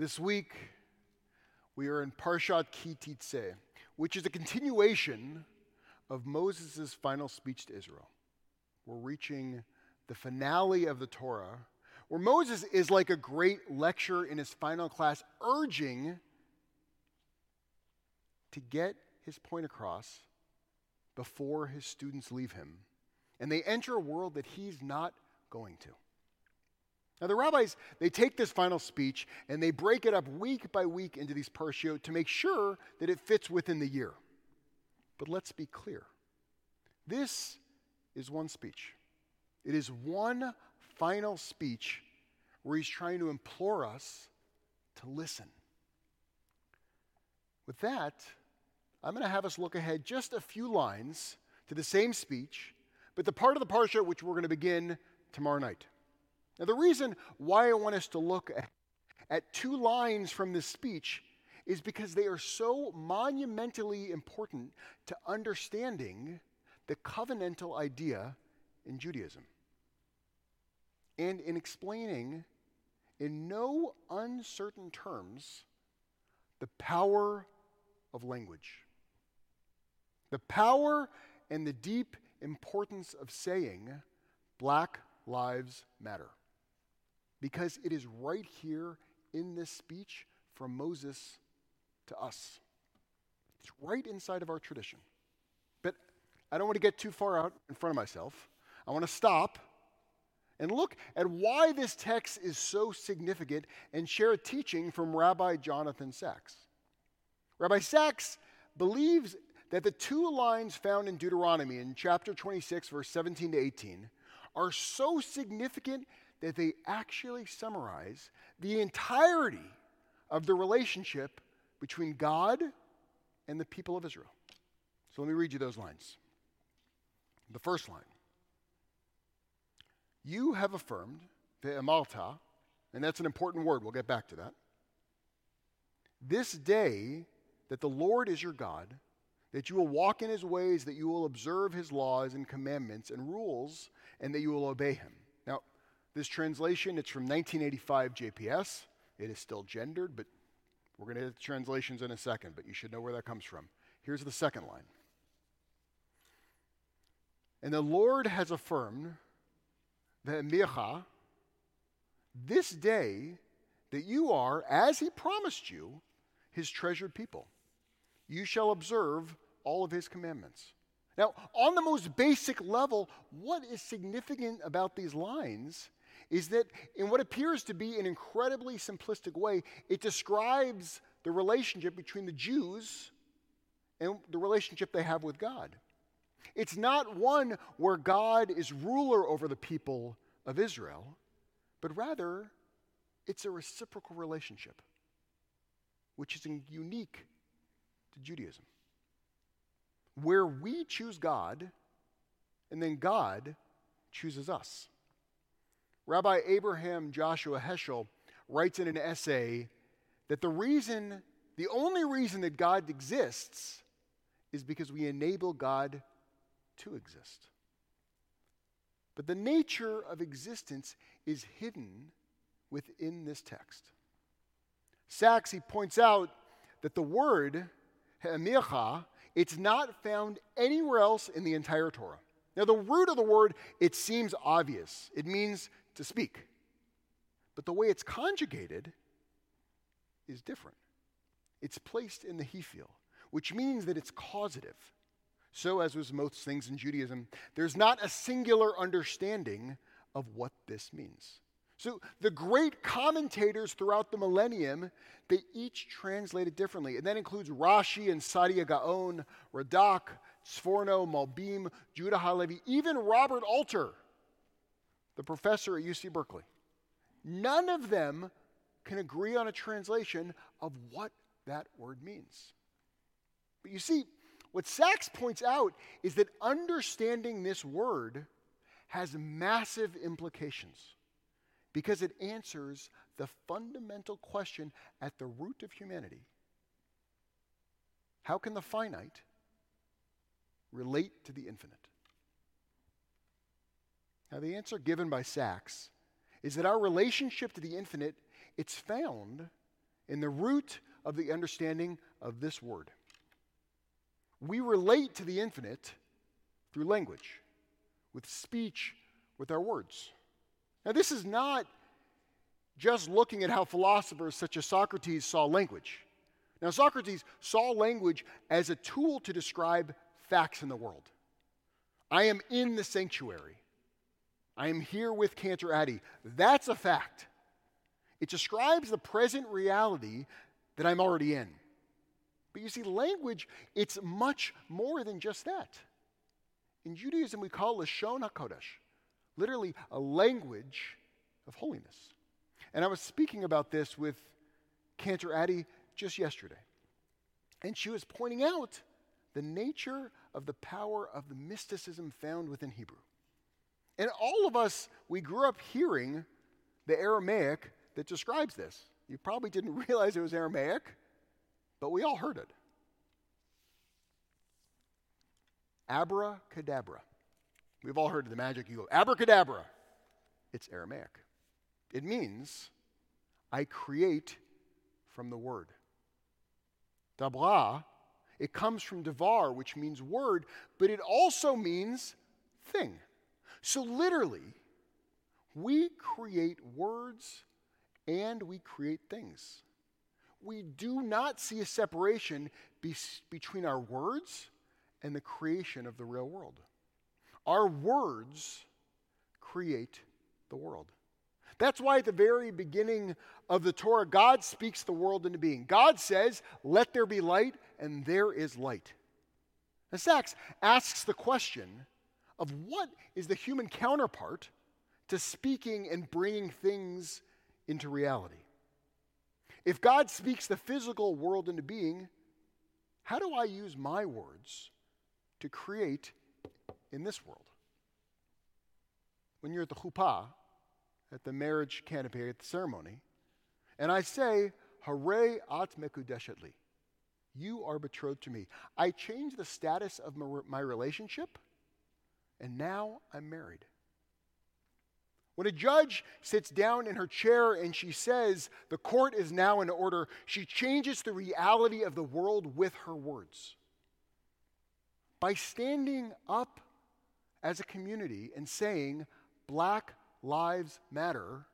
This week, we are in Parshat Ki Teitzei, which is a continuation of Moses' final speech to Israel. We're reaching the finale of the Torah, where Moses is like a great lecturer in his final class, urging to get his point across before his students leave him, and they enter a world that he's not going to. Now, the rabbis, they take this final speech, and they break it up week by week into these parshiot to make sure that it fits within the year. But let's be clear. This is one speech. It is one final speech where he's trying to implore us to listen. With that, I'm going to have us look ahead just a few lines to the same speech, but the part of the parsha which we're going to begin tomorrow night. Now, the reason why I want us to look at two lines from this speech is because they are so monumentally important to understanding the covenantal idea in Judaism, and in explaining in no uncertain terms the power of language, the power and the deep importance of saying Black Lives Matter, because it is right here in this speech from Moses to us. It's right inside of our tradition. But I don't want to get too far out in front of myself. I want to stop and look at why this text is so significant and share a teaching from Rabbi Jonathan Sacks. Rabbi Sacks believes that the two lines found in Deuteronomy in chapter 26, verse 17 to 18, are so significant that they actually summarize the entirety of the relationship between God and the people of Israel. So let me read you those lines. The first line. You have affirmed, ve'amalta, and that's an important word, we'll get back to that, this day that the Lord is your God, that you will walk in his ways, that you will observe his laws and commandments and rules, and that you will obey him. Now, this translation, it's from 1985 JPS. It is still gendered, but we're going to hit the translations in a second, but you should know where that comes from. Here's the second line. And the Lord has affirmed, ve'micha, this day that you are, as he promised you, his treasured people. You shall observe all of his commandments. Now, on the most basic level, what is significant about these lines is that in what appears to be an incredibly simplistic way, it describes the relationship between the Jews and the relationship they have with God. It's not one where God is ruler over the people of Israel, but rather it's a reciprocal relationship, which is unique to Judaism, where we choose God and then God chooses us. Rabbi Abraham Joshua Heschel writes in an essay that the only reason that God exists is because we enable God to exist. But the nature of existence is hidden within this text. Sacks, he points out that the word ha'micha, it's not found anywhere else in the entire Torah. Now, the root of the word, it seems obvious. It means to speak. But the way it's conjugated is different. It's placed in the hefil, which means that it's causative. So, as with most things in Judaism, there's not a singular understanding of what this means. So the great commentators throughout the millennium, they each translate it differently. And that includes Rashi and Sadia Gaon, Radak, Sforno, Malbim, Judah Halevi, even Robert Alter, the professor at UC Berkeley. None of them can agree on a translation of what that word means. But you see, what Sacks points out is that understanding this word has massive implications, because it answers the fundamental question at the root of humanity. How can the finite relate to the infinite? Now, the answer given by Sacks is that our relationship to the infinite, it's found in the root of the understanding of this word. We relate to the infinite through language, with speech, with our words. Now, this is not just looking at how philosophers such as Socrates saw language. Now, Socrates saw language as a tool to describe facts in the world. I am in the sanctuary. I am here with Cantor Adi. That's a fact. It describes the present reality that I'm already in. But you see, language, it's much more than just that. In Judaism, we call Lashon HaKodesh, literally a language of holiness. And I was speaking about this with Cantor Adi just yesterday. And she was pointing out the nature of the power of the mysticism found within Hebrew. And all of us, we grew up hearing the Aramaic that describes this. You probably didn't realize it was Aramaic, but we all heard it. Abracadabra. We've all heard of the magic. You go, abracadabra. It's Aramaic. It means, I create from the word. Dabra, it comes from davar, which means word, but it also means thing. So literally, we create words and we create things. We do not see a separation between our words and the creation of the real world. Our words create the world. That's why at the very beginning of the Torah, God speaks the world into being. God says, let there be light, and there is light. And Sacks asks the question of what is the human counterpart to speaking and bringing things into reality. If God speaks the physical world into being, how do I use my words to create in this world? When you're at the chuppah, at the marriage canopy, at the ceremony, and I say, Hare at mekudeshetli, you are betrothed to me. I change the status of my relationship, and now I'm married. When a judge sits down in her chair and she says, the court is now in order, she changes the reality of the world with her words. By standing up as a community and saying, Black Lives Matter,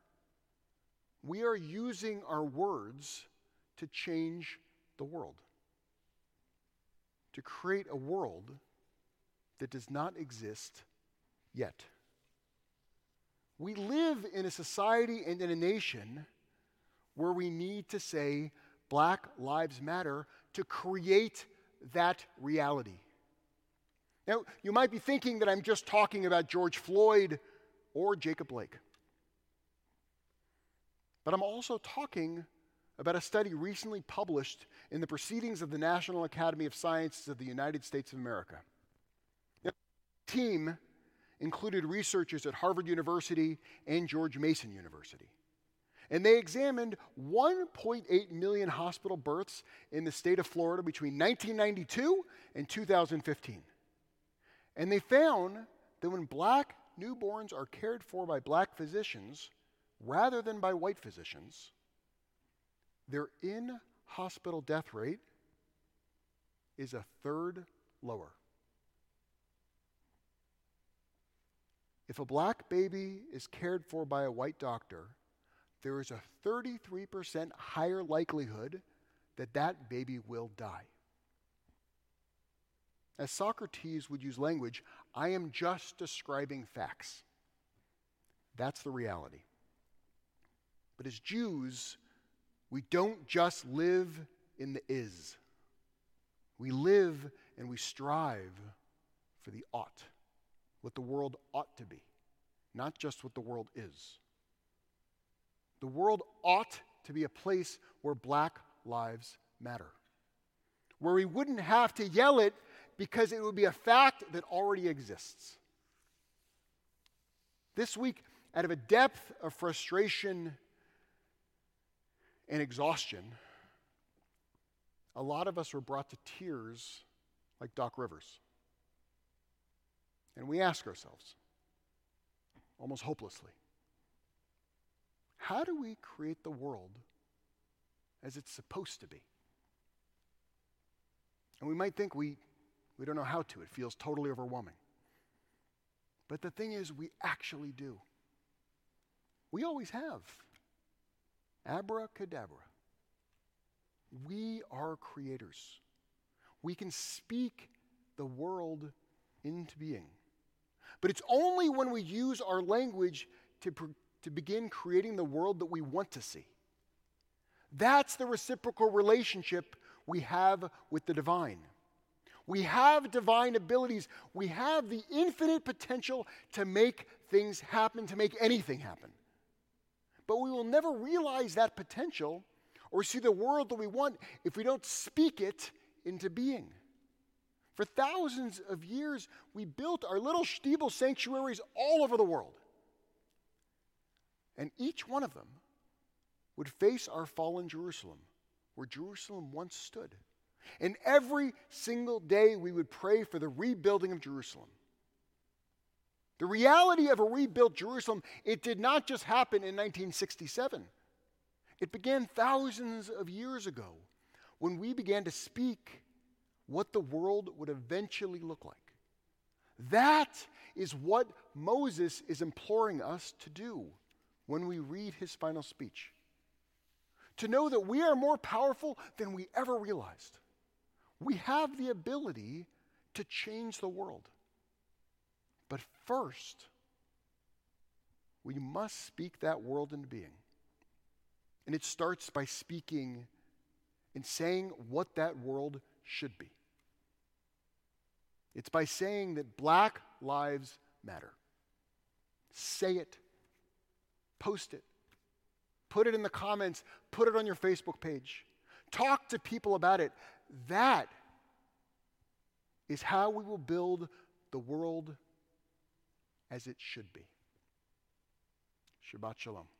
we are using our words to change the world, to create a world that does not exist yet. We live in a society and in a nation where we need to say Black Lives Matter to create that reality. Now, you might be thinking that I'm just talking about George Floyd or Jacob Blake. But I'm also talking about a study recently published in the Proceedings of the National Academy of Sciences of the United States of America. Now, the team included researchers at Harvard University and George Mason University. And they examined 1.8 million hospital births in the state of Florida between 1992 and 2015. And they found that when black newborns are cared for by black physicians rather than by white physicians, their in-hospital death rate is a third lower. If a black baby is cared for by a white doctor, there is a 33% higher likelihood that that baby will die. As Socrates would use language, I am just describing facts. That's the reality. But as Jews, we don't just live in the is. We live and we strive for the ought, what the world ought to be, not just what the world is. The world ought to be a place where black lives matter, where we wouldn't have to yell it because it would be a fact that already exists. This week, out of a depth of frustration and exhaustion, a lot of us were brought to tears like Doc Rivers. And we ask ourselves, almost hopelessly, how do we create the world as it's supposed to be. And we might think we don't know how to. It feels totally overwhelming. But the thing is, we actually do. We always have. Abracadabra. We are creators. We can speak the world into being. But it's only when we use our language to begin creating the world that we want to see. That's the reciprocal relationship we have with the divine. We have divine abilities. We have the infinite potential to make things happen, to make anything happen. But we will never realize that potential or see the world that we want if we don't speak it into being. For thousands of years, we built our little shtiebel sanctuaries all over the world. And each one of them would face our fallen Jerusalem, where Jerusalem once stood. And every single day we would pray for the rebuilding of Jerusalem. The reality of a rebuilt Jerusalem, it did not just happen in 1967. It began thousands of years ago when we began to speak what the world would eventually look like. That is what Moses is imploring us to do when we read his final speech. To know that we are more powerful than we ever realized. We have the ability to change the world. But first, we must speak that world into being. And it starts by speaking and saying what that world should be. It's by saying that Black lives matter. Say it. Post it. Put it in the comments. Put it on your Facebook page. Talk to people about it. That is how we will build the world as it should be. Shabbat Shalom.